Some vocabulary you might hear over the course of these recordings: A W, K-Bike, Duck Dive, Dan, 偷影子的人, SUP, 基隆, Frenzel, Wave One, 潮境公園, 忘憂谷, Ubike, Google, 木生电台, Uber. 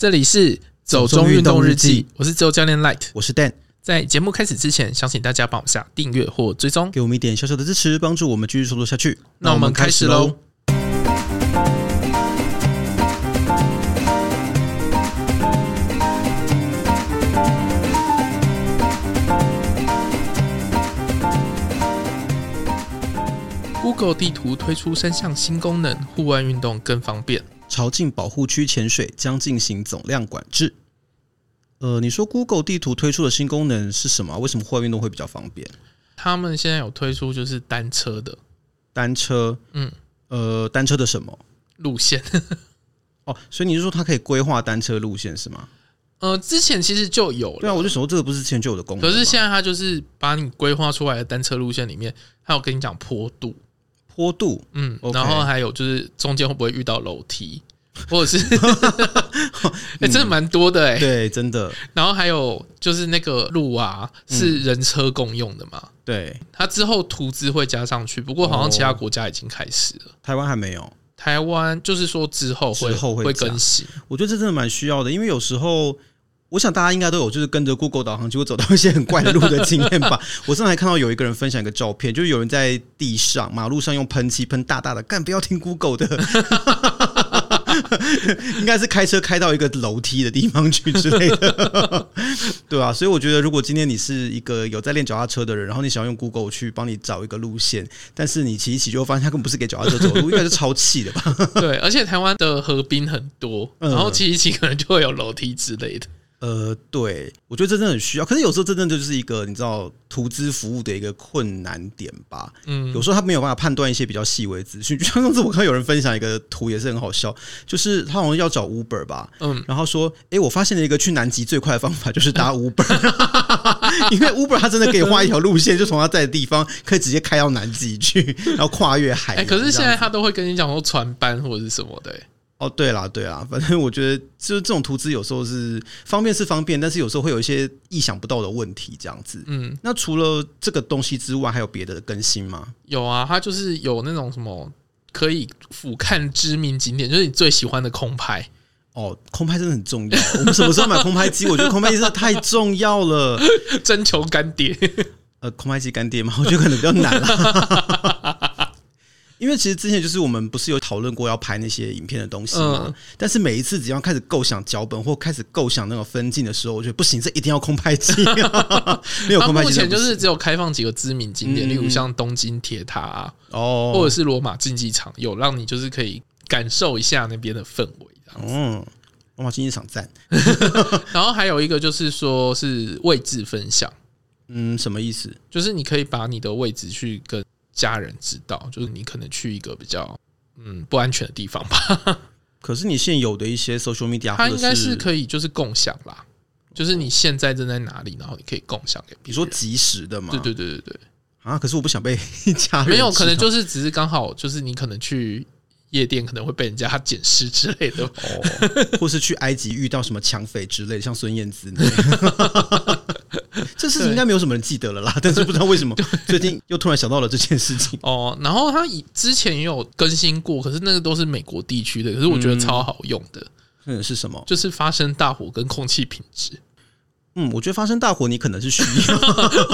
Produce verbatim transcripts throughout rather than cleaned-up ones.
这里是走中运动日记，我是自由教练 Light， 我是 Dan。在节目开始之前，想请大家帮我们下订阅或追踪，给我们一点小小的支持，帮助我们继续创作下去。那我们开始喽！Google 地图推出三项新功能，户外运动更方便。潮境保护区潜水将进行总量管制。呃，你说 Google 地图推出的新功能是什么？为什么户外运动会比较方便？他们现在有推出就是单车的，单车，嗯，呃，单车的什么路线？哦，所以你是说它可以规划单车路线是吗？呃，之前其实就有了，对啊，我就想说这个不是之前就有的功能吗？可是现在它就是把你规划出来的单车路线里面，它有跟你讲坡度。坡度，嗯， okay. 然后还有就是中间会不会遇到楼梯，或者是、欸，真的蛮多的哎、欸嗯，对，真的。然后还有就是那个路啊，是人车共用的嘛？嗯、对，它之后图资会加上去，不过好像其他国家已经开始了，哦、台湾还没有。台湾就是说之后会之后 会, 会更新，我觉得这真的蛮需要的，因为有时候。我想大家应该都有就是跟着 Google 导航结果走到一些很怪的路的经验吧。我上次还看到有一个人分享一个照片，就是有人在地上马路上用喷漆喷大大的，干不要听 Google 的应该是开车开到一个楼梯的地方去之类的对啊，所以我觉得如果今天你是一个有在练脚踏车的人，然后你想要用 Google 去帮你找一个路线，但是你骑一骑就发现它根本不是给脚踏车走的路，应该是超气的吧对，而且台湾的河滨很多，然后骑一骑可能就会有楼梯之类的。呃，对，我觉得这真的很需要，可是有时候真正就是一个你知道图资服务的一个困难点吧。嗯，有时候他没有办法判断一些比较细微资讯，就像上次我看有人分享一个图也是很好笑，就是他好像要找 Uber 吧，嗯，然后说，哎，我发现了一个去南极最快的方法就是搭 Uber，、嗯、因为 Uber 他真的可以画一条路线，就从他在的地方可以直接开到南极去，然后跨越海洋。哎，可是现在他都会跟你讲说船班或者是什么的、欸。哦，对啦，对啦，反正我觉得就是这种图资有时候是方便是方便，但是有时候会有一些意想不到的问题这样子。嗯，那除了这个东西之外，还有别的更新吗？有啊，它就是有那种什么可以俯瞰知名景点，就是你最喜欢的空拍。哦，空拍真的很重要。我们什么时候买空拍机？我觉得空拍机真的太重要了，征求干爹。呃，空拍机干爹吗？我觉得可能比较难啦。因为其实之前就是我们不是有讨论过要拍那些影片的东西吗、嗯、但是每一次只要开始构想脚本或开始构想那种分镜的时候，我觉得不行，这一定要空拍机、啊、没有空拍机、啊、目前就是只有开放几个知名景点、嗯、例如像东京铁塔、啊哦、或者是罗马竞技场，有让你就是可以感受一下那边的氛围这样子、嗯、罗马竞技场赞然后还有一个就是说是位置分享，嗯，什么意思？就是你可以把你的位置去跟家人知道，就是你可能去一个比较嗯不安全的地方吧。可是你现有的一些 social media， 它应该是可以就是共享啦，就是你现在正在哪里，然后你可以共享给别人。你说即时的吗？对对对对对。啊，可是我不想被家人。没有，可能就是只是刚好就是你可能去夜店可能会被人家检视之类的，哦，或是去埃及遇到什么抢匪之类的，像孙燕姿那样。这事情应该没有什么人记得了啦，但是不知道为什么最近又突然想到了这件事情哦。然后他之前也有更新过，可是那个都是美国地区的，可是我觉得超好用的。嗯，是什么？就是发生大火跟空气品质。嗯，我觉得发生大火你可能是需要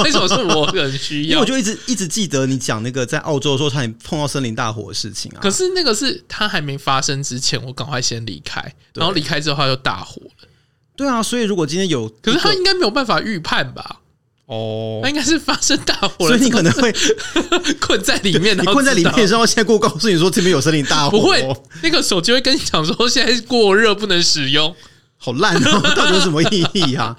为什么是我很需要？因为我就一直一直记得你讲那个在澳洲的时候差点碰到森林大火的事情啊。可是那个是它还没发生之前我赶快先离开，然后离开之后它就大火了。对啊，所以如果今天有，可是他应该没有办法预判吧？哦，他应该是发生大火了，所以你可能会困在里面。你困在里面，然后现在过告诉你说这边有森林大火，不会，那个手机会跟你讲说现在过热不能使用，好烂哦，到底有什么意义啊？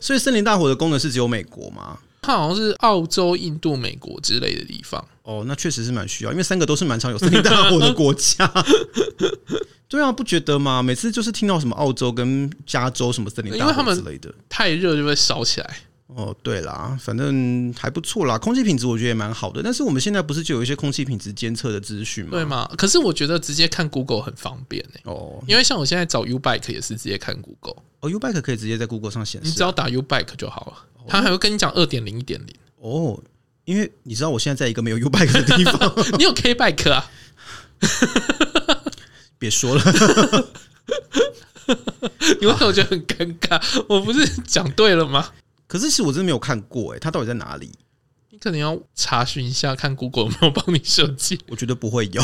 所以森林大火的功能是只有美国吗？它好像是澳洲、印度、美国之类的地方。哦，那确实是蛮需要，因为三个都是蛮常有森林大火的国家。对啊，不觉得吗？每次就是听到什么澳洲跟加州什么森林大火之类的，太热就会烧起来。哦，对啦，反正还不错啦，空气品质我觉得也蛮好的。但是我们现在不是就有一些空气品质监测的资讯吗？对吗？可是我觉得直接看 Google 很方便、欸、哦，因为像我现在找 U-Bike 也是直接看 Google。哦 ，U-Bike 可以直接在 Google 上显示、啊，你只要打 U-Bike 就好了。哦、它还会跟你讲 二点零一点零 哦。因为你知道我现在在一个没有 U-Bike 的地方你有 K-Bike 啊别说了你为什么觉得很尴尬？我不是讲对了吗？可是其实我真的没有看过、欸，哎，它到底在哪里？你可能要查询一下，看 Google 有没有帮你设计。我觉得不会有，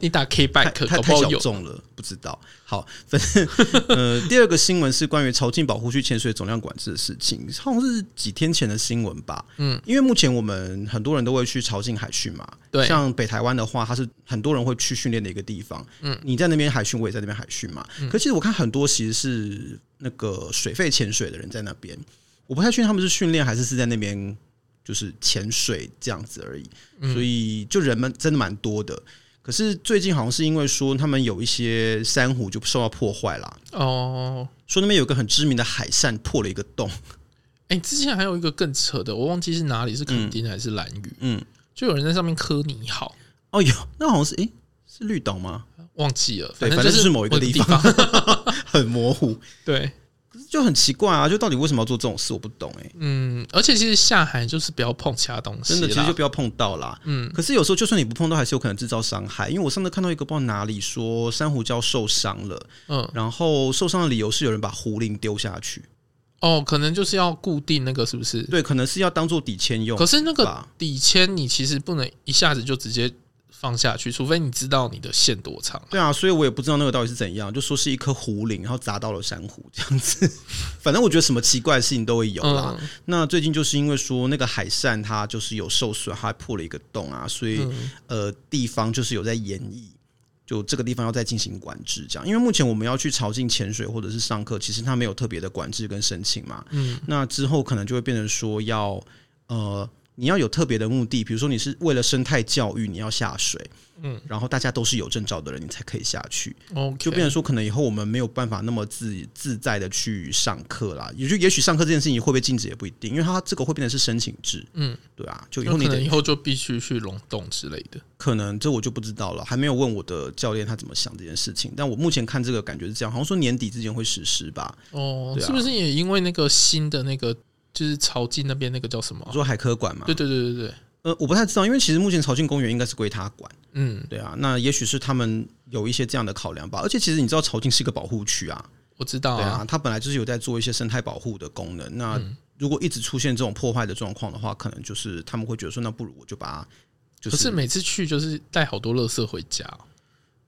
你打 K-Bike 搞不好有，太小众了，不知道。好，反正呃，第二个新闻是关于潮境保护区潜水总量管制的事情，好像是几天前的新闻吧。嗯，因为目前我们很多人都会去潮境海训嘛，对，像北台湾的话，它是很多人会去训练的一个地方。嗯，你在那边海训，我也在那边海训嘛。嗯、可其实我看很多其实是那个水肺潜水的人在那边，我不太确定他们是训练还是是在那边就是潜水这样子而已。嗯、所以就人们真的蛮多的。可是最近好像是因为说他们有一些珊瑚就受到破坏啦。哦，说那边有一个很知名的海扇破了一个洞。哎、欸，之前还有一个更扯的，我忘记是哪里，是墾丁还是兰屿？嗯，就有人在上面磕泥好。哦有，那好像是哎、欸、是绿岛吗？忘记了，反正就是、對反正是某一个地方，地方很模糊。对，可是就很奇怪啊，就到底为什么要做这种事，我不懂哎、欸。嗯，而且其实下海就是不要碰其他东西啦，真的其实就不要碰到啦。嗯，可是有时候就算你不碰到，还是有可能制造伤害。因为我上次看到一个不知道哪里说珊瑚礁受伤了，嗯，然后受伤的理由是有人把壶铃丢下去。哦，可能就是要固定那个，是不是？对，可能是要当做底铅用。可是那个底铅你其实不能一下子就直接放下去，除非你知道你的线多长、啊。对啊，所以我也不知道那个到底是怎样，就说是一颗湖铃，然后砸到了珊瑚这样子。反正我觉得什么奇怪的事情都会有啦。嗯、那最近就是因为说那个海扇它就是有受损，它破了一个洞啊，所以、嗯、呃地方就是有在研议，就这个地方要再进行管制这样。因为目前我们要去潮境潜水或者是上课，其实它没有特别的管制跟申请嘛。嗯、那之后可能就会变成说要呃。你要有特别的目的，比如说你是为了生态教育，你要下水，嗯，然后大家都是有证照的人，你才可以下去。Okay. 就变成说，可能以后我们没有办法那么 自, 自在的去上课啦。也就也许上课这件事情会不会禁止也不一定，因为它这个会变成是申请制，嗯，对啊，就以后你可能以后就必须去溶洞之类的，可能这我就不知道了，还没有问我的教练他怎么想这件事情。但我目前看这个感觉是这样，好像说年底之前会实施吧？哦，对啊，是不是也因为那个新的那个？就是潮境那边那个叫什么、啊？你说海科馆嘛？对对对对对。呃，我不太知道，因为其实目前潮境公园应该是归他管。嗯，对啊，那也许是他们有一些这样的考量吧。而且其实你知道，潮境是一个保护区啊。我知道啊。对啊，它本来就是有在做一些生态保护的功能。那如果一直出现这种破坏的状况的话，可能就是他们会觉得说，那不如我就把它、就是。可是每次去就是带好多垃圾回家、哦。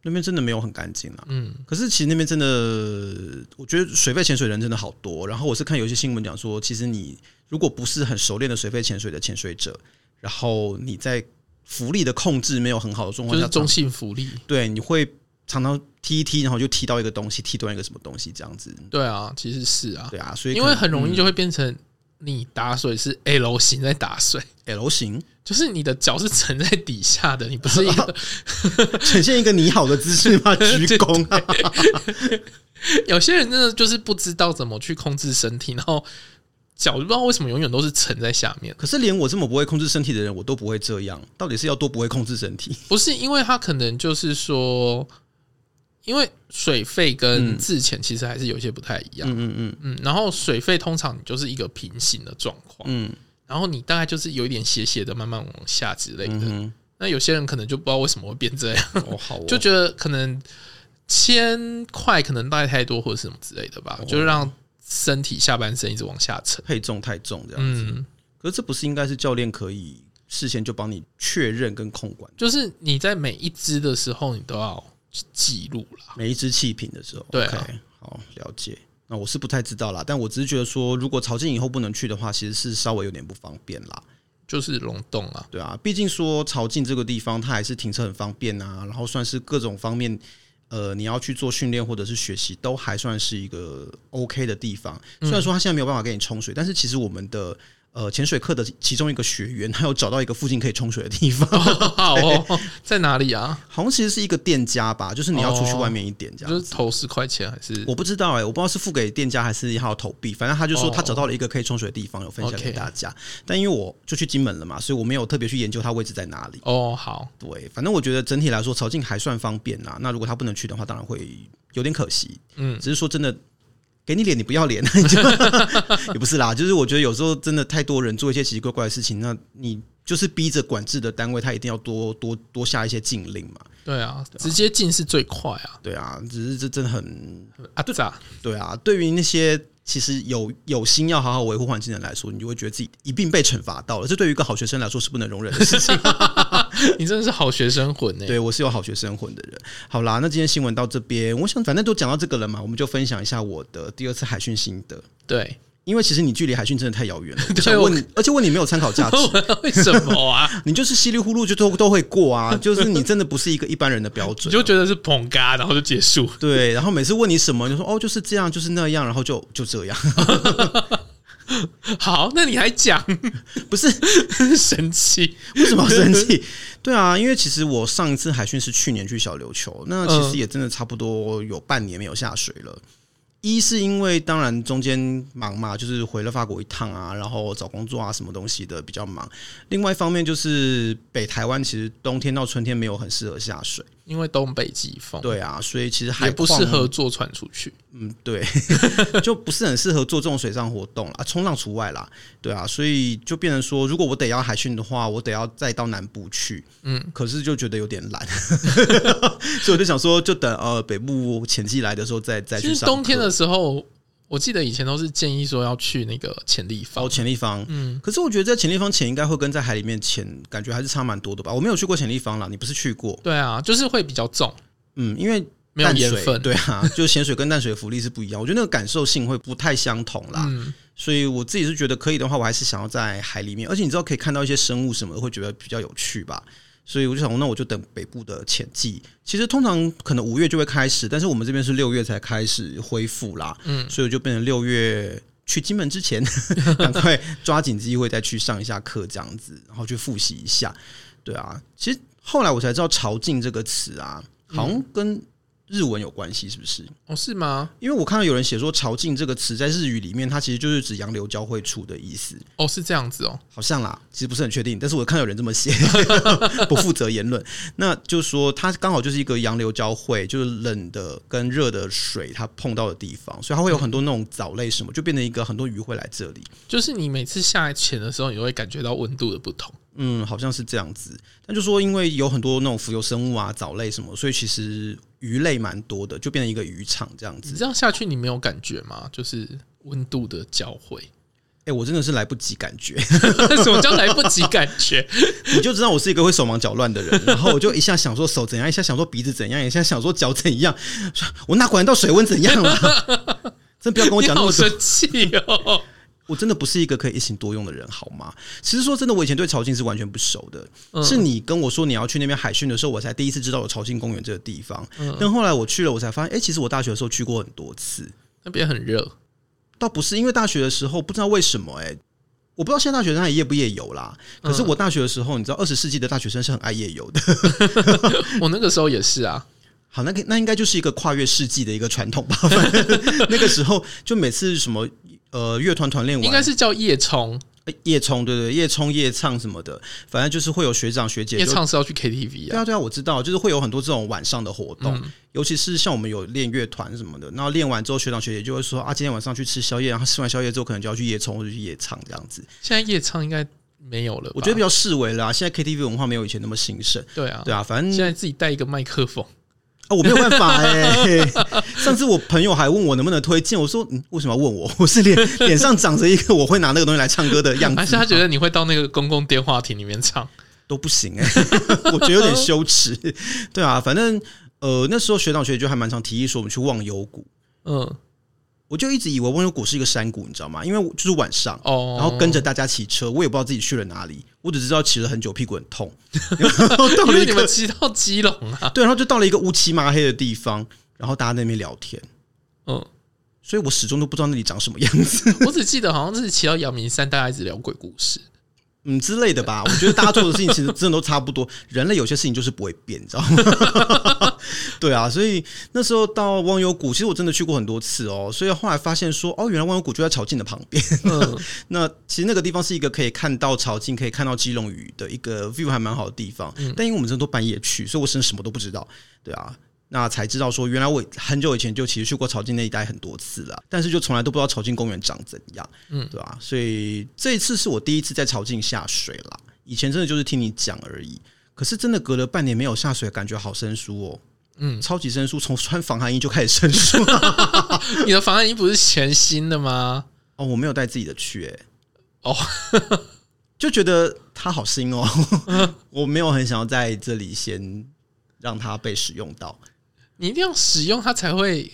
那边真的没有很干净啦，嗯，可是其实那边真的，我觉得水肺潜水人真的好多。然后我是看有些新闻讲说，其实你如果不是很熟练的水肺潜水的潜水者，然后你在浮力的控制没有很好的状况下，就是中性浮力，对，你会常常踢一踢，然后就踢到一个东西，踢断一个什么东西这样子。对啊，其实是啊，对啊，所以因为很容易就会变成你打水是 L 型在打水 ，L 型。就是你的脚是沉在底下的，你不是一个呈现一个你好的姿势吗？鞠躬、啊。有些人真的就是不知道怎么去控制身体，然后脚不知道为什么永远都是沉在下面。可是连我这么不会控制身体的人，我都不会这样，到底是要多不会控制身体？不是因为他可能就是说，因为水肺跟自潜其实还是有些不太一样。嗯嗯嗯嗯。然后水肺通常你就是一个平行的状况。嗯。然后你大概就是有一点斜斜的慢慢往下之类的、嗯、那有些人可能就不知道为什么会变这样、哦好哦、就觉得可能千块可能带太多或者什么之类的吧、哦、就是让身体下半身一直往下沉，配重太重这样子、嗯、可是这不是应该是教练可以事先就帮你确认跟控管，就是你在每一支的时候你都要记录啦，每一支气瓶的时候，对、啊 okay, 好了解。那我是不太知道啦，但我只是觉得说，如果潮境以后不能去的话，其实是稍微有点不方便啦，就是溶洞啊，对啊，毕竟说潮境这个地方它还是停车很方便啊，然后算是各种方面，呃，你要去做训练或者是学习，都还算是一个 OK 的地方。虽然说它现在没有办法给你冲水，但是其实我们的呃潜水课的其中一个学员，他有找到一个附近可以冲水的地方，好哦，在哪里啊？好像其实是一个店家吧，就是你要出去外面一点这样、哦，就是投十块钱还是？我不知道哎、欸，我不知道是付给店家还是要投币，反正他就说他找到了一个可以冲水的地方，有分享给大家。哦、但因为我就去金门了嘛，所以我没有特别去研究它位置在哪里。哦，好，对，反正我觉得整体来说潮境还算方便啦。那如果他不能去的话，当然会有点可惜。嗯，只是说真的。给你脸你不要脸也不是啦，就是我觉得有时候真的太多人做一些奇奇怪怪的事情，那你就是逼着管制的单位，他一定要多多多下一些禁令嘛。对啊，直接禁是最快啊。对啊，只是这真的很啊，对啊，对啊。对于那些其实有有心要好好维护环境的人来说，你就会觉得自己一并被惩罚到了。这对于一个好学生来说是不能容忍的事情。你真的是好学生魂欸。对，我是有好学生魂的人。好啦，那今天新闻到这边，我想反正都讲到这个了嘛，我们就分享一下我的第二次海训心得。对。因为其实你距离海训真的太遥远了，我想问你，而且问你没有参考价值，为什么啊？你就是稀里糊涂就都都会过啊，就是你真的不是一个一般人的标准，你就觉得是捧嘎，然后就结束。对，然后每次问你什么，就说哦，就是这样，就是那样，然后就就这样。好，那你还讲，不是生气？为什么生气？对啊，因为其实我上一次海训是去年去小琉球，那其实也真的差不多有半年没有下水了。一是因为当然中间忙嘛，就是回了法国一趟啊，然后找工作啊什么东西的比较忙。另外一方面就是北台湾其实冬天到春天没有很适合下水，因为东北季风。对啊，所以其实海也不适合坐船出去。嗯，对，就不是很适合做这种水上活动啦，冲浪除外啦。对啊，所以就变成说，如果我得要海训的话，我得要再到南部去。嗯，可是就觉得有点懒，所以我就想说，就等呃北部潜季来的时候再再去上。其实冬天的时候，我记得以前都是建议说要去那个潜立方。哦，潜立方。嗯，可是我觉得在潜立方潜应该会跟在海里面潜感觉还是差蛮多的吧？我没有去过潜立方啦，你不是去过？对啊，就是会比较重。嗯，因为没有盐分。对啊，就咸水跟淡水的浮力是不一样，我觉得那个感受性会不太相同啦。嗯，所以我自己是觉得可以的话，我还是想要在海里面，而且你知道可以看到一些生物什么的，会觉得比较有趣吧。所以我就想，那我就等北部的潜季。其实通常可能五月就会开始，但是我们这边是六月才开始恢复啦。嗯，所以我就变成六月去金门之前，赶快抓紧机会再去上一下课，这样子，然后去复习一下。对啊，其实后来我才知道"潮境"这个词啊，好像跟日文有关系，是不是？哦，是吗？因为我看到有人写说"潮境"这个词在日语里面，它其实就是指洋流交汇处的意思。哦，是这样子哦，好像啦，其实不是很确定，但是我看到有人这么写，不负责言论。那就是说，它刚好就是一个洋流交汇，就是冷的跟热的水它碰到的地方，所以它会有很多那种藻类什么，就变成一个很多鱼会来这里。就是你每次下来潜的时候，你会感觉到温度的不同。嗯，好像是这样子。但就说，因为有很多那种浮游生物啊、藻类什么，所以其实鱼类蛮多的，就变成一个渔场这样子。你这样下去，你没有感觉吗？就是温度的交汇。哎、欸，我真的是来不及感觉。什么叫来不及感觉？你就知道我是一个会手忙脚乱的人。然后我就一下想说手怎样，一下想说鼻子怎样，一下想说脚怎样。我哪管到水温怎样了？真不要跟我讲那么多。你好生气哦！我真的不是一个可以一心多用的人，好吗？其实说真的，我以前对潮境是完全不熟的，嗯、是你跟我说你要去那边海训的时候，我才第一次知道有潮境公园这个地方。嗯、但后来我去了，我才发现，哎、欸，其实我大学的时候去过很多次，那边很热。倒不是因为大学的时候不知道为什么、欸，哎，我不知道现在大学生还夜不夜游啦。可是我大学的时候，你知道，二十世纪的大学生是很爱夜游的。我那个时候也是啊。好，那那应该就是一个跨越世纪的一个传统吧。那个时候就每次什么。呃，乐团团练完应该是叫夜冲、欸，夜冲对对，夜冲夜唱什么的，反正就是会有学长学姐。夜唱是要去 K T V 啊？对啊对啊，我知道，就是会有很多这种晚上的活动，嗯、尤其是像我们有练乐团什么的，然后练完之后，学长学姐就会说啊，今天晚上去吃宵夜，然后吃完宵夜之后，可能就要去夜冲或者去夜唱这样子。现在夜唱应该没有了吧，我觉得比较式微啦、啊。现在 K T V 文化没有以前那么兴盛，对啊对啊，反正现在自己带一个麦克风。哦、我没有办法哎、欸！上次我朋友还问我能不能推荐，我说、嗯、为什么要问我？我是脸脸上长着一个我会拿那个东西来唱歌的样子，还是他觉得你会到那个公共电话亭里面唱都不行哎、欸？我觉得有点羞耻。对啊，反正呃那时候学长学姐就还蛮常提议说我们去忘忧谷，嗯。我就一直以为忘忧谷是一个山谷，你知道吗？因为就是晚上， oh. 然后跟着大家骑车，我也不知道自己去了哪里，我只知道骑了很久，屁股很痛。因为你们骑到基隆啊，对，然后就到了一个乌漆麻黑的地方，然后大家在那边聊天，嗯、oh. ，所以我始终都不知道那里长什么样子。我只记得好像是骑到阳明山，大家一直聊鬼故事。嗯之类的吧，我觉得大家做的事情其实真的都差不多。人类有些事情就是不会变，你知道吗？对啊，所以那时候到忘忧谷，其实我真的去过很多次哦。所以后来发现说，哦，原来忘忧谷就在潮境的旁边。嗯、那其实那个地方是一个可以看到潮境、可以看到基隆屿的一个 view 还蛮好的地方。嗯、但因为我们真的都半夜去，所以我真的什么都不知道。对啊。那才知道说，原来我很久以前就其实去过潮境那一带很多次了，但是就从来都不知道潮境公园长怎样，嗯，对吧、啊？所以这一次是我第一次在潮境下水啦，以前真的就是听你讲而已，可是真的隔了半年没有下水，感觉好生疏哦。嗯，超级生疏，从穿防寒衣就开始生疏。你的防寒衣不是全新的吗？哦，我没有带自己的去、欸，哦，就觉得它好新哦，我没有很想要在这里先让它被使用到。你一定要使用它才会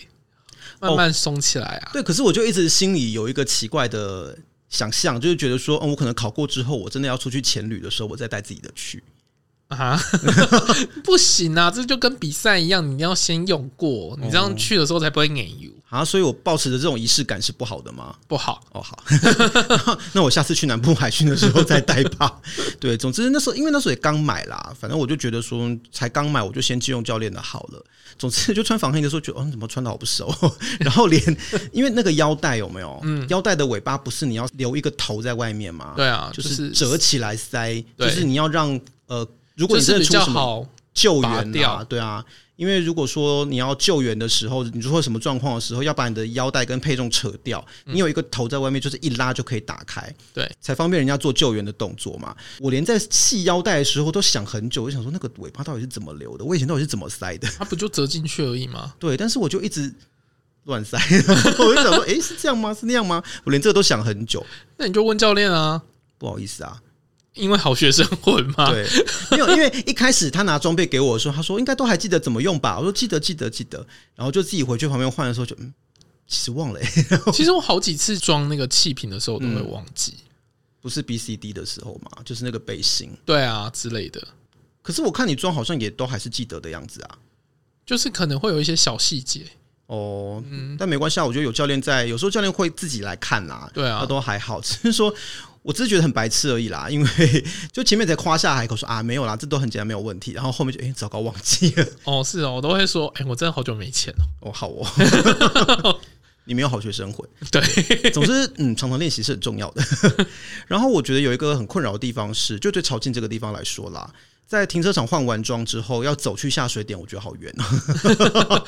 慢慢松起来啊、哦！对，可是我就一直心里有一个奇怪的想象，就是觉得说，嗯，我可能考过之后，我真的要出去潜旅的时候，我再带自己的去啊，不行啊！这就跟比赛一样，你一定要先用过，你这样去的时候才不会黏油、哦、啊！所以我抱持着这种仪式感是不好的吗？不好哦，好，那我下次去南部海训的时候再带吧。对，总之那时候因为那时候也刚买啦，反正我就觉得说才刚买，我就先借用教练的好了。总之就穿防寒的时候觉得，哦，怎么穿的好不熟？然后连因为那个腰带有没有？嗯，腰带的尾巴不是你要留一个头在外面吗？对啊，就是折起来塞，就是你要让呃。如果你真的出什么救援啊，对啊，因为如果说你要救援的时候，你出什么状况的时候，要把你的腰带跟配重扯掉，你有一个头在外面，就是一拉就可以打开，对，才方便人家做救援的动作嘛。我连在系腰带的时候都想很久，我想说那个尾巴到底是怎么留的，我以前到底是怎么塞的？它不就折进去而已吗？对，但是我就一直乱塞，我就想说，哎、欸，是这样吗？是那样吗？我连这个都想很久。那你就问教练啊，不好意思啊。因为好学生混嘛，对，没有，因为一开始他拿装备给我的时候，他说应该都还记得怎么用吧，我说记得记得记得，然后就自己回去旁边换的时候就嗯，其实忘了、欸。其实我好几次装那个气瓶的时候我都会忘记、嗯，不是 B C D 的时候嘛，就是那个背心，对啊之类的。可是我看你装好像也都还是记得的样子啊，就是可能会有一些小细节。哦、嗯，但没关系啊，我觉得有教练在，有时候教练会自己来看啦，对啊，那都还好，只是说。我只是觉得很白痴而已啦，因为就前面才夸下海口说啊没有啦，这都很简单没有问题，然后后面就哎、欸、糟糕忘记了。哦是哦，我都会说哎、欸、我真的好久没钱了。哦好哦，你没有好学生混。对，总之嗯常常练习是很重要的。然后我觉得有一个很困扰的地方是，就对潮境这个地方来说啦，在停车场换完装之后要走去下水点，我觉得好远、啊。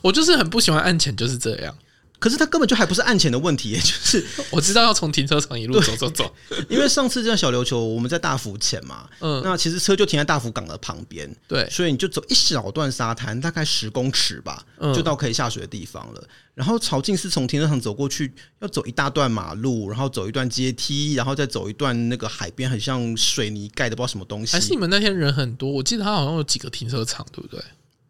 我就是很不喜欢岸潜，就是这样。可是他根本就还不是岸潜的问题、欸，就是我知道要从停车场一路走走走，因为上次这样小琉球我们在大福潜嘛，嗯，那其实车就停在大福港的旁边，对，所以你就走一小段沙滩，大概十公尺吧，就到可以下水的地方了。嗯、然后潮境是从停车场走过去，要走一大段马路，然后走一段阶梯，然后再走一段那个海边，很像水泥盖的不知道什么东西。还是你们那天人很多？我记得他好像有几个停车场，对不对？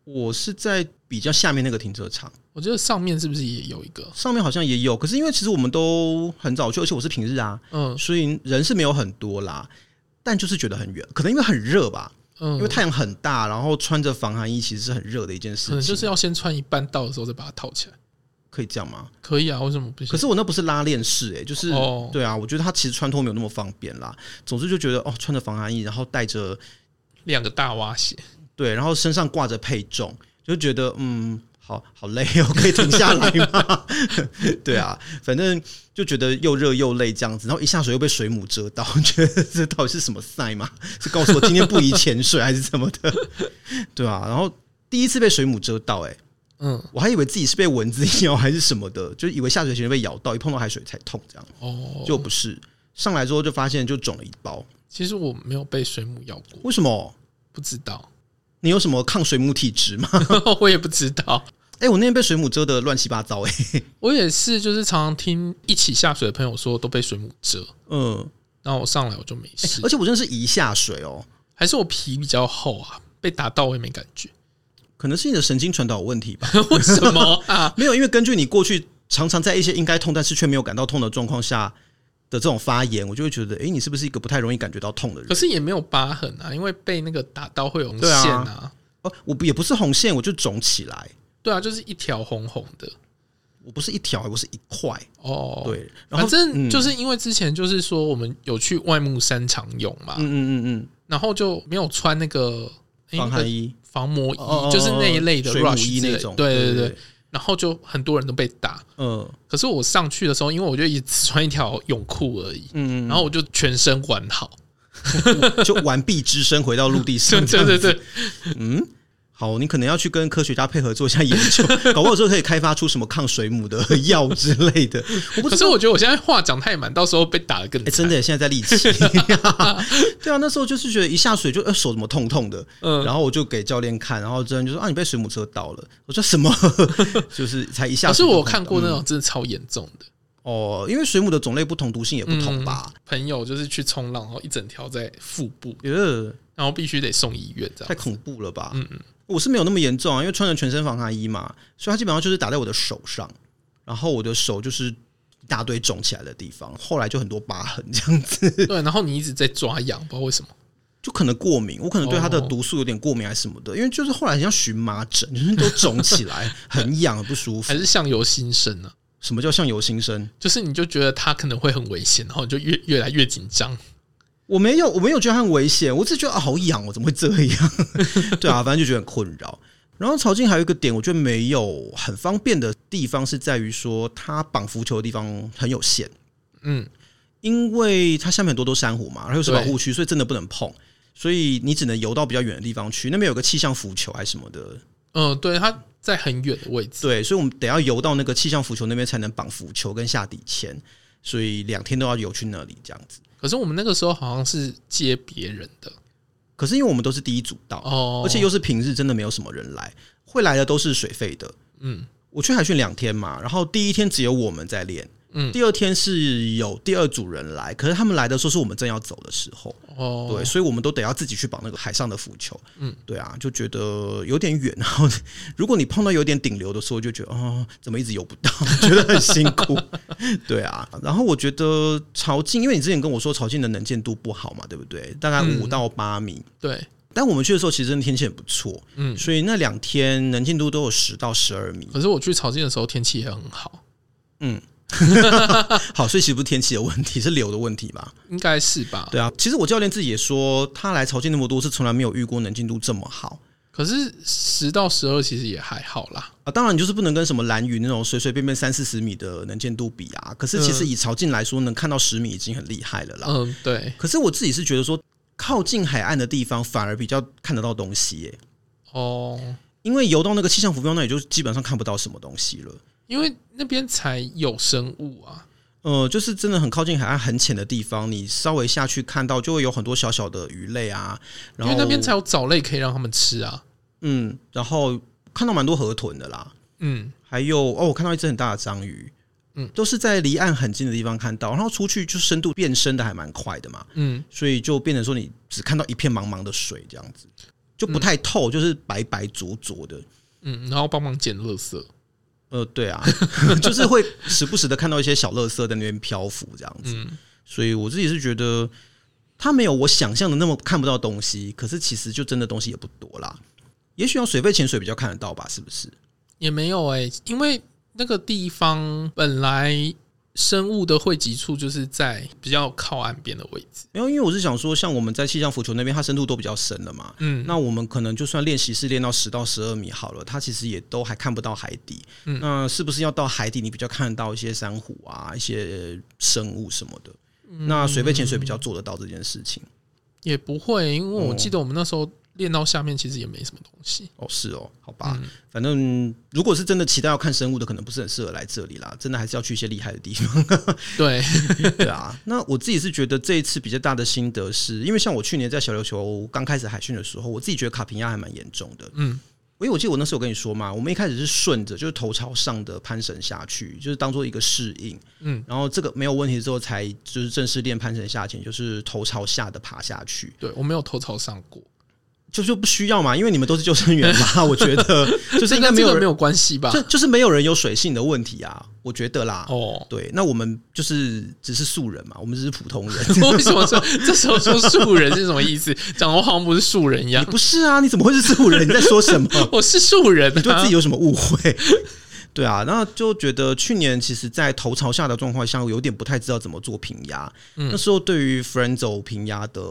我是在比较下面那个停车场，我觉得上面是不是也有一个？上面好像也有，可是因为其实我们都很早去，而且我是平日啊，嗯，所以人是没有很多啦，但就是觉得很远，可能因为很热吧，嗯，因为太阳很大，然后穿着防寒衣其实是很热的一件事情，可能就是要先穿一半到的时候再把它套起来，可以这样吗？可以啊，为什么不行？可是我那不是拉链式、欸，哎，就是、哦、对啊，我觉得它其实穿脱没有那么方便啦。总之就觉得哦，穿着防寒衣，然后带着两个大蛙鞋。对，然后身上挂着配重，就觉得嗯，好好累哦，可以停下来吗？对啊，反正就觉得又热又累这样子，然后一下水又被水母遮到，觉得这到底是什么赛嘛？是告诉我今天不宜潜水还是什么的？对啊，然后第一次被水母遮到、欸，哎，嗯，我还以为自己是被蚊子咬还是什么的，就以为下水前被咬到，一碰到海水才痛这样。哦，就不是，上来之后就发现就肿了一包。其实我没有被水母咬过，为什么？不知道。你有什么抗水母体质吗？我也不知道。哎、欸，我那天被水母蛰的乱七八糟哎、欸。我也是，就是常常听一起下水的朋友说都被水母蛰。嗯，然后我上来我就没事。欸、而且我真的是一下水哦，还是我皮比较厚啊，被打到我也没感觉。可能是你的神经传导有问题吧？为什么啊？没有，因为根据你过去常常在一些应该痛但是却没有感到痛的状况下的这种发炎，我就会觉得，哎、欸，你是不是一个不太容易感觉到痛的人？可是也没有疤痕啊，因为被那个打到会有红线 啊, 啊、哦。我也不是红线，我就肿起来。对啊，就是一条红红的。我不是一条，我是一块。哦，对，然后反正就是因为之前就是说我们有去外木山长泳嘛，嗯嗯嗯嗯，然后就没有穿那个、欸、防寒衣、防磨衣，哦哦哦就是那一类的 rush 水母衣那种。对对 对, 對。對然后就很多人都被打，嗯，可是我上去的时候，因为我就一直穿一条泳裤而已，嗯，然后我就全身完好，就完璧之身回到陆地上，对对对，嗯，好，你可能要去跟科学家配合做一下研究，搞不好就可以开发出什么抗水母的药之类的。我不知道，可是我觉得我现在话讲太满，到时候被打得更惨、欸、真的耶，现在在力气对啊，那时候就是觉得一下水就、呃、手怎么痛痛的、嗯、然后我就给教练看，然后真的就说啊，你被水母车倒了。我说什么就是才一下水。可是我看过那种真的超严重的、嗯哦，因为水母的种类不同，毒性也不同吧、嗯、朋友就是去冲浪，然后一整条在腹部、yeah. 然后必须得送医院，这样太恐怖了吧。嗯嗯，我是没有那么严重、啊、因为穿着全身防寒衣嘛，所以它基本上就是打在我的手上，然后我的手就是一大堆肿起来的地方，后来就很多疤痕这样子。对，然后你一直在抓痒，不知道为什么，就可能过敏，我可能对它的毒素有点过敏还是什么的、哦、因为就是后来很像荨麻疹，就是都肿起来很痒不舒服。还是相由心生啊？什么叫相由心生？就是你就觉得它可能会很危险，然后你就 越, 越来越紧张。我没有，我没有觉得很危险，我只觉得、啊、好痒，我怎么会这样？对啊，反正就觉得很困扰。然后潮境还有一个点，我觉得没有很方便的地方是在于说，它绑浮球的地方很有限。嗯，因为它下面很多都珊瑚嘛，然后又是保护区，所以真的不能碰，所以你只能游到比较远的地方去。那边有个气象浮球还是什么的。嗯，对，它在很远的位置。对，所以我们得要游到那个气象浮球那边才能绑浮球跟下底铅，所以两天都要游去那里这样子。可是我们那个时候好像是接别人的，可是因为我们都是第一组到、哦、而且又是平日，真的没有什么人来，会来的都是水费的。嗯，我去海训两天嘛，然后第一天只有我们在练、嗯、第二天是有第二组人来，可是他们来的时候是我们正要走的时候、哦、对，所以我们都得要自己去绑那个海上的浮球。嗯，对啊，就觉得有点远，然后如果你碰到有点顶流的时候就觉得哦，怎么一直游不到觉得很辛苦对啊，然后我觉得潮境，因为你之前跟我说潮境的能见度不好嘛，对不对？大概五到八米、嗯、对，但我们去的时候其实真的天气很不错、嗯、所以那两天能见度都有十到十二米。可是我去潮境的时候天气也很好。嗯好，所以其实不是天气的问题，是流的问题吧？应该是吧。对啊，其实我教练自己也说他来潮境那么多是从来没有遇过能见度这么好。可是十到十二其实也还好啦、啊、当然你就是不能跟什么蓝屿那种随随便便三四十米的能见度比啊。可是其实以潮境来说，能看到十米已经很厉害了啦。嗯，对。可是我自己是觉得说，靠近海岸的地方反而比较看得到东西耶、欸。哦，因为游到那个气象浮标那里就基本上看不到什么东西了，因为那边才有生物啊。呃，就是真的很靠近海岸很浅的地方，你稍微下去看到就会有很多小小的鱼类啊，然后因为那边才有藻类可以让他们吃啊。嗯，然后看到蛮多河豚的啦。嗯，还有哦，我看到一只很大的章鱼。嗯，都是在离岸很近的地方看到，然后出去就深度变深的还蛮快的嘛。嗯，所以就变成说你只看到一片茫茫的水这样子，就不太透，嗯、就是白白浊浊的。嗯，然后帮忙捡垃圾。呃，对啊，就是会时不时的看到一些小垃圾在那边漂浮这样子、嗯、所以我自己是觉得它没有我想象的那么看不到东西，可是其实就真的东西也不多啦。也许用水肺潜水比较看得到吧，是不是？也没有欸，因为那个地方本来生物的汇集处就是在比较靠岸边的位置。没有，因为我是想说像我们在气象浮球那边它深度都比较深了嘛，嗯，那我们可能就算练习室练到十到十二米好了，它其实也都还看不到海底、嗯、那是不是要到海底你比较看得到一些珊瑚啊，一些生物什么的、嗯、那水肺潜水比较做得到这件事情。也不会，因为我记得我们那时候练到下面其实也没什么东西。哦，是哦，好吧、嗯、反正如果是真的期待要看生物的可能不是很适合来这里啦，真的还是要去一些厉害的地方对对啊，那我自己是觉得这一次比较大的心得是，因为像我去年在小琉球刚开始海训的时候，我自己觉得卡平亚还蛮严重的。嗯，因为我记得我那时候跟你说嘛，我们一开始是顺着就是头朝上的攀绳下去，就是当做一个适应。嗯，然后这个没有问题之后才就是正式练攀绳下潜，就是头朝下的爬下去。对，我没有头朝上过，就就不需要嘛，因为你们都是救生员嘛我觉得就是应该没有人没有关系吧，就就是没有人有水性的问题啊，我觉得啦。哦，对，那我们就是只是素人嘛，我们只是普通人为什么说这时候说素人是什么意思？讲我好像不是素人一样。你不是啊，你怎么会是素人？你在说什么？我是素人、啊、你对自己有什么误会？对啊，那就觉得去年其实在头朝下的状况下我有点不太知道怎么做平压、嗯、那时候对于 Frenzel 平压的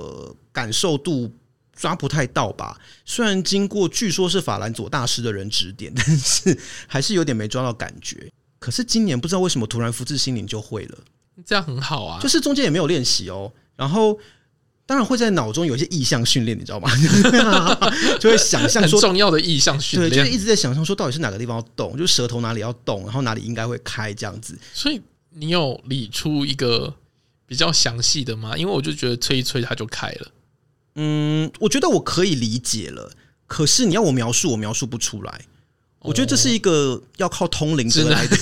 感受度抓不太到吧，虽然经过据说是法兰佐大师的人指点，但是还是有点没抓到感觉。可是今年不知道为什么突然福至心灵就会了，这样很好啊，就是中间也没有练习哦，然后当然会在脑中有一些意象训练，你知道吗？就会想象说很重要的意象训练，对，就是一直在想象说到底是哪个地方要动，就是舌头哪里要动，然后哪里应该会开这样子。所以你有理出一个比较详细的吗？因为我就觉得吹一吹它就开了。嗯，我觉得我可以理解了，可是你要我描述，我描述不出来。我觉得这是一个要靠通灵得来的，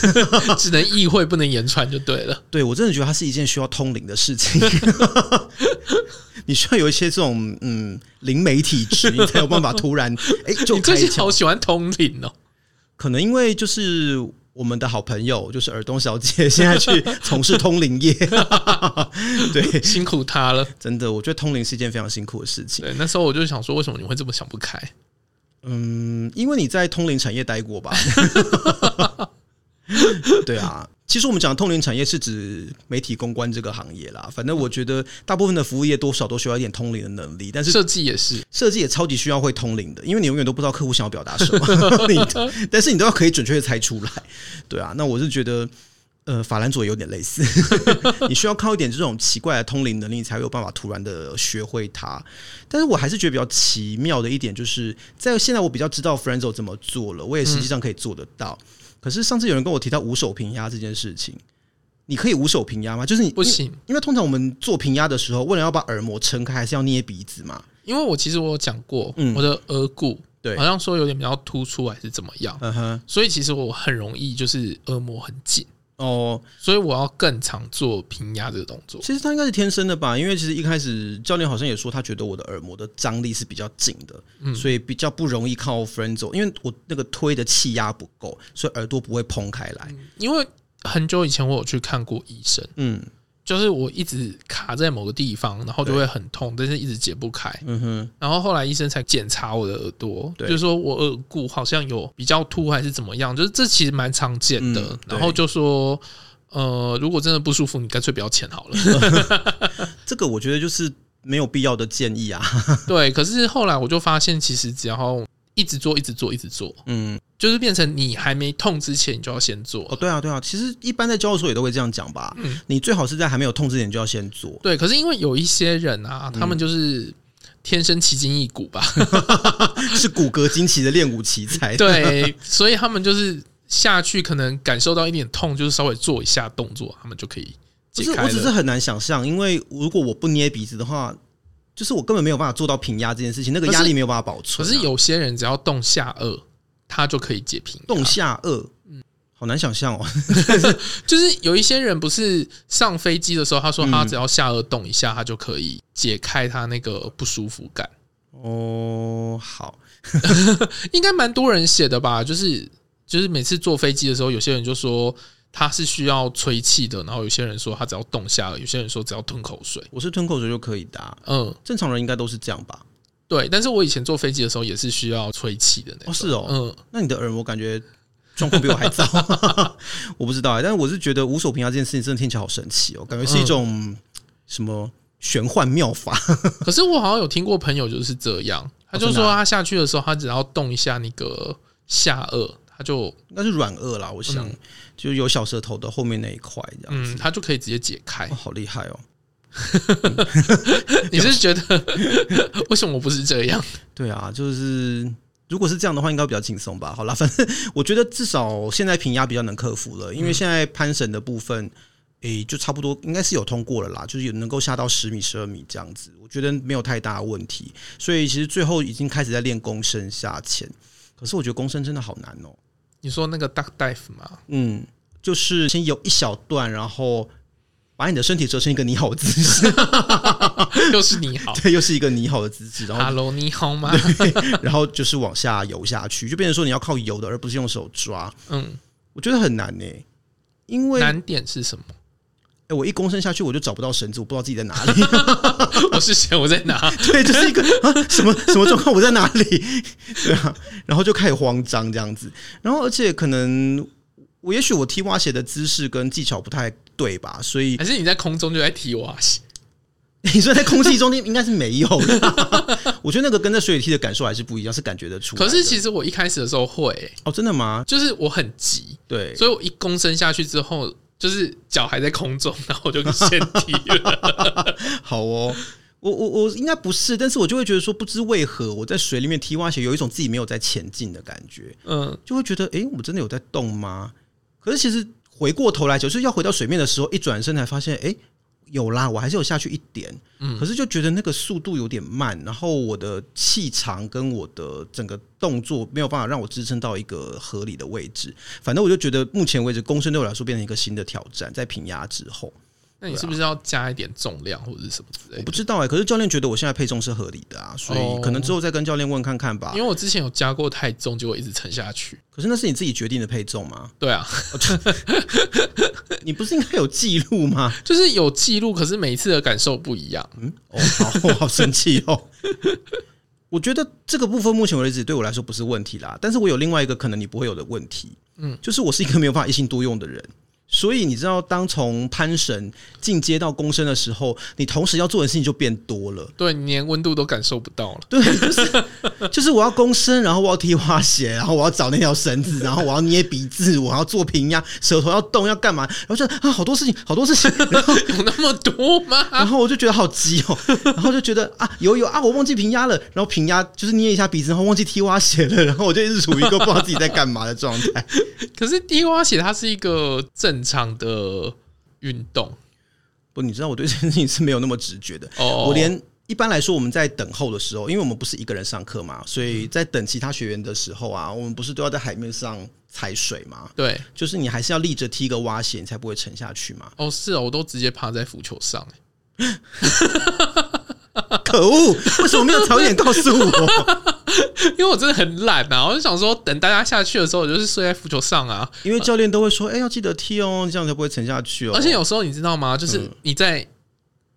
只能意会不能言传就对了。对，我真的觉得它是一件需要通灵的事情。你需要有一些这种嗯灵媒体质，你才有办法突然哎、欸、就开窍。你最近好喜欢通灵哦，可能因为就是我们的好朋友就是耳东小姐现在去从事通灵业。对，辛苦她了，真的，我觉得通灵是一件非常辛苦的事情。对，那时候我就想说，为什么你会这么想不开？嗯，因为你在通灵产业待过吧？对啊，其实我们讲的通灵产业是指媒体公关这个行业啦。反正我觉得大部分的服务业多少都需要一点通灵的能力，但是设计也是，设计也超级需要会通灵的，因为你永远都不知道客户想要表达什么，你但是你都要可以准确的猜出来。对啊，那我是觉得，呃，法兰佐有点类似，你需要靠一点这种奇怪的通灵能力，才有办法突然的学会它。但是我还是觉得比较奇妙的一点，就是在现在我比较知道 Frenzel 怎么做了，我也实际上可以做得到。嗯，可是上次有人跟我提到无手平压这件事情，你可以无手平压吗？就是你不行，因为通常我们做平压的时候，为了要把耳膜撑开，还是要捏鼻子嘛。因为我其实我有讲过，嗯，我的额骨对好像说有点比较突出还是怎么样，嗯，所以其实我很容易就是耳膜很紧。哦，所以我要更常做平压这个动作。其实他应该是天生的吧，因为其实一开始教练好像也说，他觉得我的耳膜的张力是比较紧的，嗯，所以比较不容易靠 Frenzel， 因为我那个推的气压不够，所以耳朵不会膨开来，嗯。因为很久以前我有去看过医生，嗯，就是我一直卡在某个地方，然后就会很痛，但是一直解不开，嗯哼。然后后来医生才检查我的耳朵，就是说我耳骨好像有比较凸还是怎么样，就是这其实蛮常见的，嗯。然后就说，呃，如果真的不舒服，你干脆不要签好了。呃、这个我觉得就是没有必要的建议啊。对，可是后来我就发现，其实只要一直做，一直做，一直做，嗯。就是变成你还没痛之前你就要先做哦，对啊对啊，其实一般在教的时候也都会这样讲吧，嗯，你最好是在还没有痛之前就要先做。对，可是因为有一些人啊，嗯，他们就是天生奇筋异骨吧，是骨骼惊奇的练武奇才。对，所以他们就是下去可能感受到一点痛，就是稍微做一下动作，他们就可以解开了。不是，我只是很难想象，因为如果我不捏鼻子的话，就是我根本没有办法做到平压这件事情，那个压力没有办法保存啊。可是有些人只要动下颚，他就可以解平压，动下颚，嗯，好难想象哦。就是有一些人不是上飞机的时候，他说他只要下颚动一下，嗯，他就可以解开他那个不舒服感。哦，好，应该蛮多人写的吧？就是就是每次坐飞机的时候，有些人就说他是需要吹气的，然后有些人说他只要动下颚，有些人说只要吞口水。我是吞口水就可以的啊，嗯，正常人应该都是这样吧。对，但是我以前坐飞机的时候也是需要吹气的那种。哦，是哦，嗯，那你的耳膜感觉状况比我还糟。我不知道，但是我是觉得无手平压这件事情真的听起来好神奇哦，感觉是一种什么玄幻妙法。可是我好像有听过朋友就是这样，他就说他下去的时候，他只要动一下那个下颚，他就那是软腭啦，我想，嗯，就有小舌头的后面那一块这样子，嗯，他就可以直接解开。哦，好厉害哦！你是觉得为什么我不是这样？对啊，就是如果是这样的话应该比较轻松吧。好啦，反正我觉得至少现在平压比较能克服了，因为现在攀绳的部分，欸，就差不多应该是有通过了啦，就是有能够下到十米十二米这样子，我觉得没有太大的问题，所以其实最后已经开始在练弓身下潜。可是我觉得弓身真的好难哦。你说那个 Duck Dive 吗？嗯，就是先游一小段，然后把你的身体折成一个你好的姿势。又是你好。对，又是一个你好的姿势。Hello， 你好吗？然后就是往下游下去，就变成说你要靠游的，而不是用手抓。嗯，我觉得很难呢，欸，因为难点是什么？欸，我一公升下去我就找不到绳子，我不知道自己在哪里。我是谁？我在哪？对，就是一个啊，什么什么状况？我在哪里？对啊，然后就开始慌张这样子，然后而且可能。我也许我踢蛙鞋的姿势跟技巧不太对吧，所以还是你在空中就在踢蛙鞋。你说在空气中应该是没有的。我觉得那个跟在水里踢的感受还是不一样，是感觉得出来的。可是其实我一开始的时候会，欸，哦，真的吗？就是我很急，对，所以我一躬身下去之后，就是脚还在空中，然后我就先踢了。好哦。我我我应该不是，但是我就会觉得说，不知为何我在水里面踢蛙鞋，有一种自己没有在前进的感觉，嗯，就会觉得，哎、欸，我真的有在动吗？可是其实回过头来，就是要回到水面的时候，一转身才发现，哎、欸，有啦，我还是有下去一点，嗯，可是就觉得那个速度有点慢，然后我的气场跟我的整个动作没有办法让我支撑到一个合理的位置。反正我就觉得，目前为止，公升对我来说变成一个新的挑战，在平压之后。那你是不是要加一点重量或者是什么之类的？我不知道哎、欸，可是教练觉得我现在配重是合理的啊，所以可能之后再跟教练问看看吧。哦、因为我之前有加过太重，结果一直沉下去。可是那是你自己决定的配重吗？对啊，你不是应该有记录吗？就是有记录，可是每一次的感受不一样。嗯，哦，好，好生气哦。我觉得这个部分目前为止对我来说不是问题啦，但是我有另外一个可能你不会有的问题，嗯，就是我是一个没有办法一心多用的人。所以你知道，当从攀绳进阶到公升的时候，你同时要做的事情就变多了。对，你连温度都感受不到了。对，就是就是我要公升，然后我要踢蛙鞋，然后我要找那条绳子，然后我要捏鼻子，我要做平压，舌头要动，要干嘛？然后就啊，好多事情，好多事情，然后有那么多吗？然后我就觉得好急哦，然后就觉得啊，有有啊，我忘记平压了，然后平压就是捏一下鼻子，然后忘记踢蛙鞋了，然后我就一直处于一个不知道自己在干嘛的状态。可是踢蛙鞋它是一个正常的运动，不，你知道我对这件事情是没有那么直觉的。Oh. 我连一般来说我们在等候的时候，因为我们不是一个人上课嘛，所以在等其他学员的时候啊，我们不是都要在海面上踩水嘛？对，就是你还是要立着踢个蛙鞋，你才不会沉下去嘛。哦，是哦，我都直接趴在浮球上、欸。可恶！为什么没有早点告诉我？因为我真的很懒啊，我就想说，等大家下去的时候，我就是睡在浮球上啊。因为教练都会说：“哎、欸，要记得踢哦，这样才不会沉下去哦。”而且有时候你知道吗？就是你在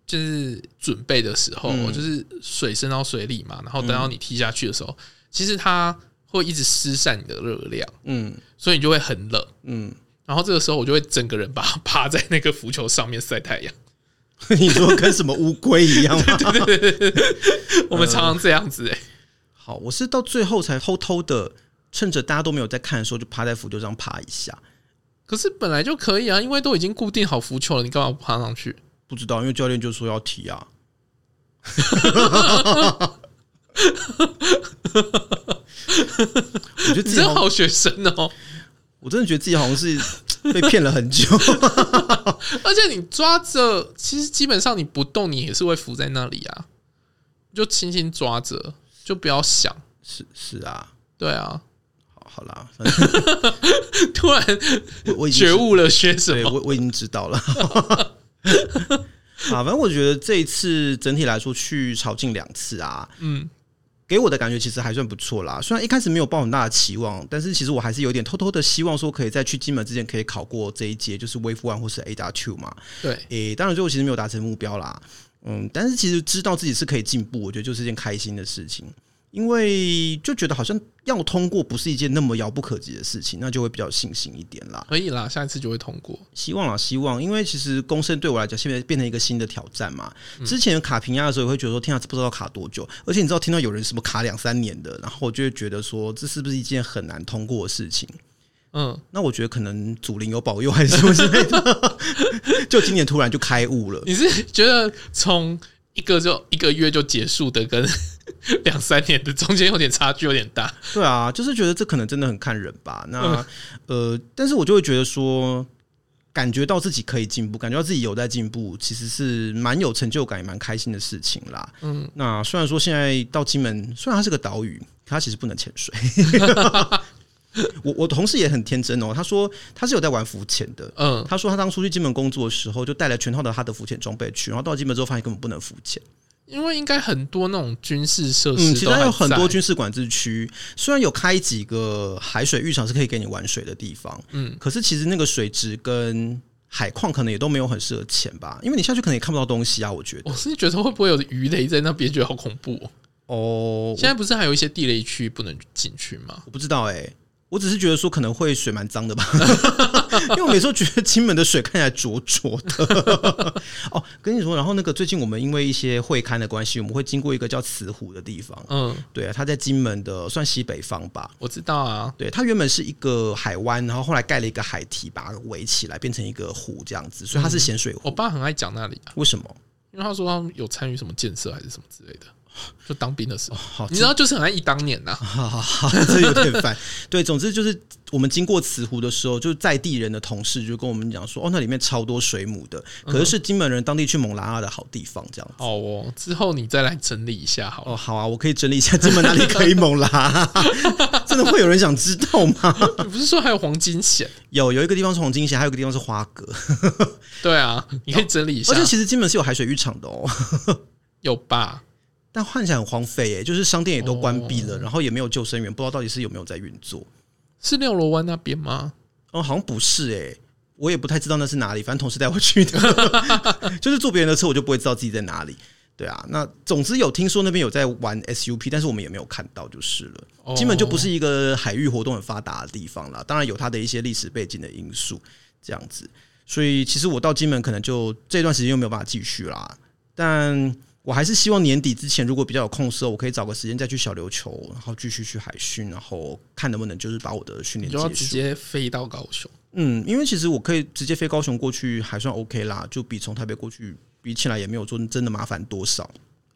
就是准备的时候，嗯、就是水升到水里嘛，然后等到你踢下去的时候，嗯、其实它会一直失散你的热量，嗯，所以你就会很冷，嗯。然后这个时候，我就会整个人把它趴在那个浮球上面晒太阳。你说跟什么乌龟一样吗？对对对对，我们常常这样子哎、欸嗯。好，我是到最后才偷偷的，趁着大家都没有在看的时候，就趴在浮球上爬一下。可是本来就可以啊，因为都已经固定好浮球了，你干嘛不爬上去？不知道，因为教练就说要踢啊。我觉得自己真好学生哦。我真的觉得自己好像是被骗了很久，而且你抓着，其实基本上你不动，你也是会浮在那里啊。就轻轻抓着，就不要想。是是啊，对啊。好，好啦，突然我觉悟了些什么？我我已经知道了。啊，反正我觉得这一次整体来说去潮境两次啊，嗯。给我的感觉其实还算不错啦，虽然一开始没有抱很大的期望，但是其实我还是有点偷偷的希望说可以在去金门之前可以考过这一阶，就是 Wave One 或是 A W 嘛。对，诶，当然最后其实没有达成目标啦，嗯，但是其实知道自己是可以进步，我觉得就是一件开心的事情，因为就觉得好像要通过不是一件那么遥不可及的事情，那就会比较有信心一点啦。可以啦，下一次就会通过，希望啦，希望，因为其实公升对我来讲现在变成一个新的挑战嘛。嗯、之前卡平压的时候也会觉得说天啊，不知道卡多久，而且你知道听到有人什么卡两三年的，然后我就会觉得说这是不是一件很难通过的事情。嗯，那我觉得可能祖灵有保佑还是什么之类的，就今年突然就开悟了。你是觉得从一个就一个月就结束的跟两三年的中间有点差距，有点大。对啊，就是觉得这可能真的很看人吧。那、嗯、呃，但是我就会觉得说，感觉到自己可以进步，感觉到自己有在进步，其实是蛮有成就感，也蛮开心的事情啦。嗯，那虽然说现在到金门，虽然它是个岛屿，它其实不能潜水。我我同事也很天真哦，他说他是有在玩浮潜的，嗯，他说他当初去金门工作的时候，就带了全套的他的浮潜装备去，然后到金门之后发现根本不能浮潜。因为应该很多那种军事设施都還在，嗯，其实它有很多军事管制区，虽然有开几个海水浴场是可以给你玩水的地方，嗯，可是其实那个水质跟海况可能也都没有很适合潜吧，因为你下去可能也看不到东西啊。我觉得，我是觉得会不会有鱼雷在那边，觉得好恐怖哦。现在不是还有一些地雷区不能进去吗？我不知道哎、欸，我只是觉得说可能会水蛮脏的吧，因为我每次觉得金门的水看起来浊浊的。哦，跟你说，然后那个最近我们因为一些会刊的关系，我们会经过一个叫慈湖的地方。嗯，对啊，它在金门的算西北方吧。我知道啊，对，它原本是一个海湾，然后后来盖了一个海堤，把它围起来，变成一个湖这样子，所以它是咸水湖。嗯、我爸很爱讲那里、啊，为什么？因为他说他们有参与什么建设还是什么之类的，就当兵的时候，哦、你知道，就是很爱忆当年呐、啊，这有点烦。对，总之就是我们经过慈湖的时候，就是在地人的同事就跟我们讲说，哦，那里面超多水母的，可是是金门人当地去蒙拉阿的好地方，这样子。哦哦，之后你再来整理一下好了，好。哦，好啊，我可以整理一下金门哪里可以蒙拉阿，真的会有人想知道吗？你不是说还有黄金蚬？有，有一个地方是黄金蚬，还有一个地方是花蛤。对啊，你可以整理一下。而且其实金门是有海水浴场的哦，有吧？但看起来很荒废耶，就是商店也都关闭了，哦、然后也没有救生员，不知道到底是有没有在运作。是六罗湾那边吗？哦，好像不是耶，我也不太知道那是哪里。反正同事带我去的，就是坐别人的车，我就不会知道自己在哪里。对啊，那总之有听说那边有在玩 S U P， 但是我们也没有看到就是了。哦、基本就不是一个海域活动很发达的地方啦，当然有它的一些历史背景的因素，这样子。所以其实我到金门可能就这段时间又没有办法继续啦，但我还是希望年底之前，如果比较有空的时候，我可以找个时间再去小琉球，然后继续去海训，然后看能不能就是把我的训练结束。你就要直接飞到高雄？嗯，因为其实我可以直接飞高雄过去，还算 OK 啦，就比从台北过去比起来也没有做真的麻烦多少。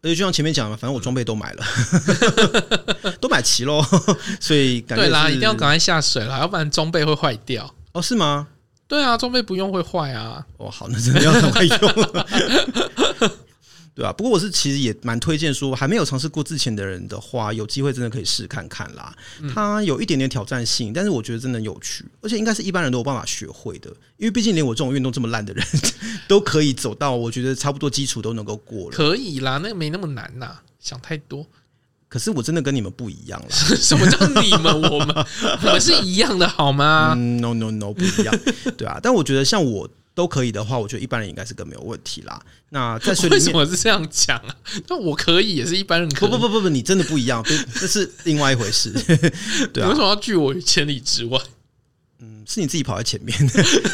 而且就像前面讲的，反正我装备都买了，嗯、都买齐喽，所以感觉对啦，一定要赶快下水啦，要不然装备会坏掉。哦，是吗？对啊，装备不用会坏啊。哦，好，那真的要赶快用了。对啊，不过我是其实也蛮推荐说，还没有尝试过之前的人的话，有机会真的可以试看看啦。嗯、它有一点点挑战性，但是我觉得真的有趣，而且应该是一般人都有办法学会的，因为毕竟连我这种运动这么烂的人都可以走到，我觉得差不多基础都能够过了。可以啦，那个没那么难啦，想太多。可是我真的跟你们不一样啦。什么叫你们？我们我们是一样的好吗？嗯 ？No No No， 不一样。对啊，但我觉得像我。都可以的话，我觉得一般人应该是更没有问题啦。那在水里面为什么是这样讲啊？那我可以也是一般人可以。不不不不，你真的不一样，这是另外一回事。对啊，你为什么要拒我于千里之外？嗯，是你自己跑在前面。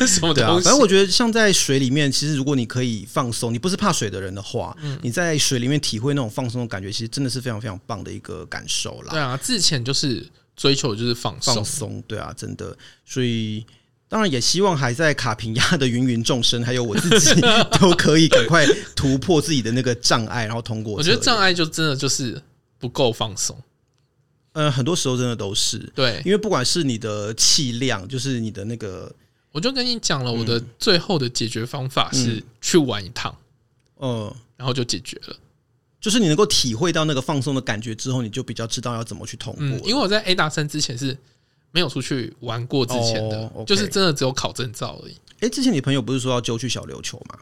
什么东西？对啊，反正我觉得像在水里面，其实如果你可以放松，你不是怕水的人的话，嗯、你在水里面体会那种放松的感觉，其实真的是非常非常棒的一个感受啦。对啊，之前就是追求就是放松，放松。对啊，真的，所以。当然也希望还在卡平亚的芸芸众生还有我自己都可以赶快突破自己的那个障碍，然后通过。我觉得障碍就真的就是不够放松，呃，很多时候真的都是。对，因为不管是你的气量，就是你的那个，我就跟你讲了，我的最后的解决方法是去玩一趟，嗯，然后就解决了。就是你能够体会到那个放松的感觉之后，你就比较知道要怎么去通过。嗯、因为我在 A 大三之前是。没有出去玩过之前的， oh, okay. 就是真的只有考证照而已。哎，之前你朋友不是说要揪去小琉球吗？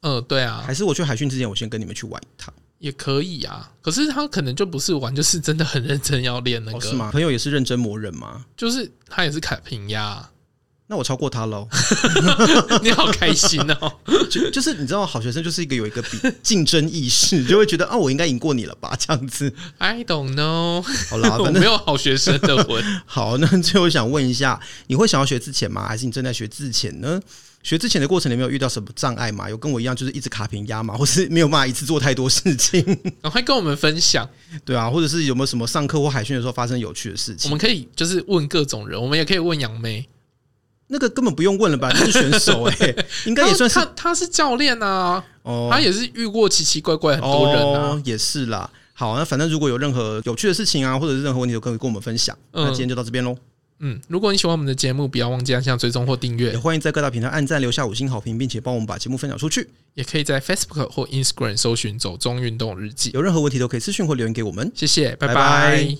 嗯、呃，对啊。还是我去海训之前，我先跟你们去玩一趟也可以啊。可是他可能就不是玩，就是真的很认真要练那个。哦、是吗？朋友也是认真磨人吗？就是他也是卡平呀。那我超过他喽！你好开心哦就！就是你知道，好学生就是一个有一个竞争意识，就会觉得啊，我应该赢过你了吧？这样子。I don't know。好啦，我没有好学生的魂。好，那最后想问一下，你会想要学自潜吗？还是你正在学自潜呢？学之前的过程，你没有遇到什么障碍吗？有跟我一样就是一直卡平压吗？或是没有办法一次做太多事情？赶快跟我们分享。对啊，或者是有没有什么上课或海训的时候发生有趣的事情？我们可以就是问各种人，我们也可以问杨梅。那个根本不用问了吧？他是选手哎、欸，应该也算是他，他是教练啊，哦、他也是遇过奇奇怪怪很多人啊，哦、也是啦。好，那反正如果有任何有趣的事情啊，或者是任何问题，都可以跟我们分享。嗯、那今天就到这边喽。嗯，如果你喜欢我们的节目，不要忘记按下追踪或订阅，也欢迎在各大平台按赞、留下五星好评，并且帮我们把节目分享出去。也可以在 Facebook 或 Instagram 搜寻“走中运动日记”，有任何问题都可以私讯或留言给我们。谢谢，拜拜。拜拜。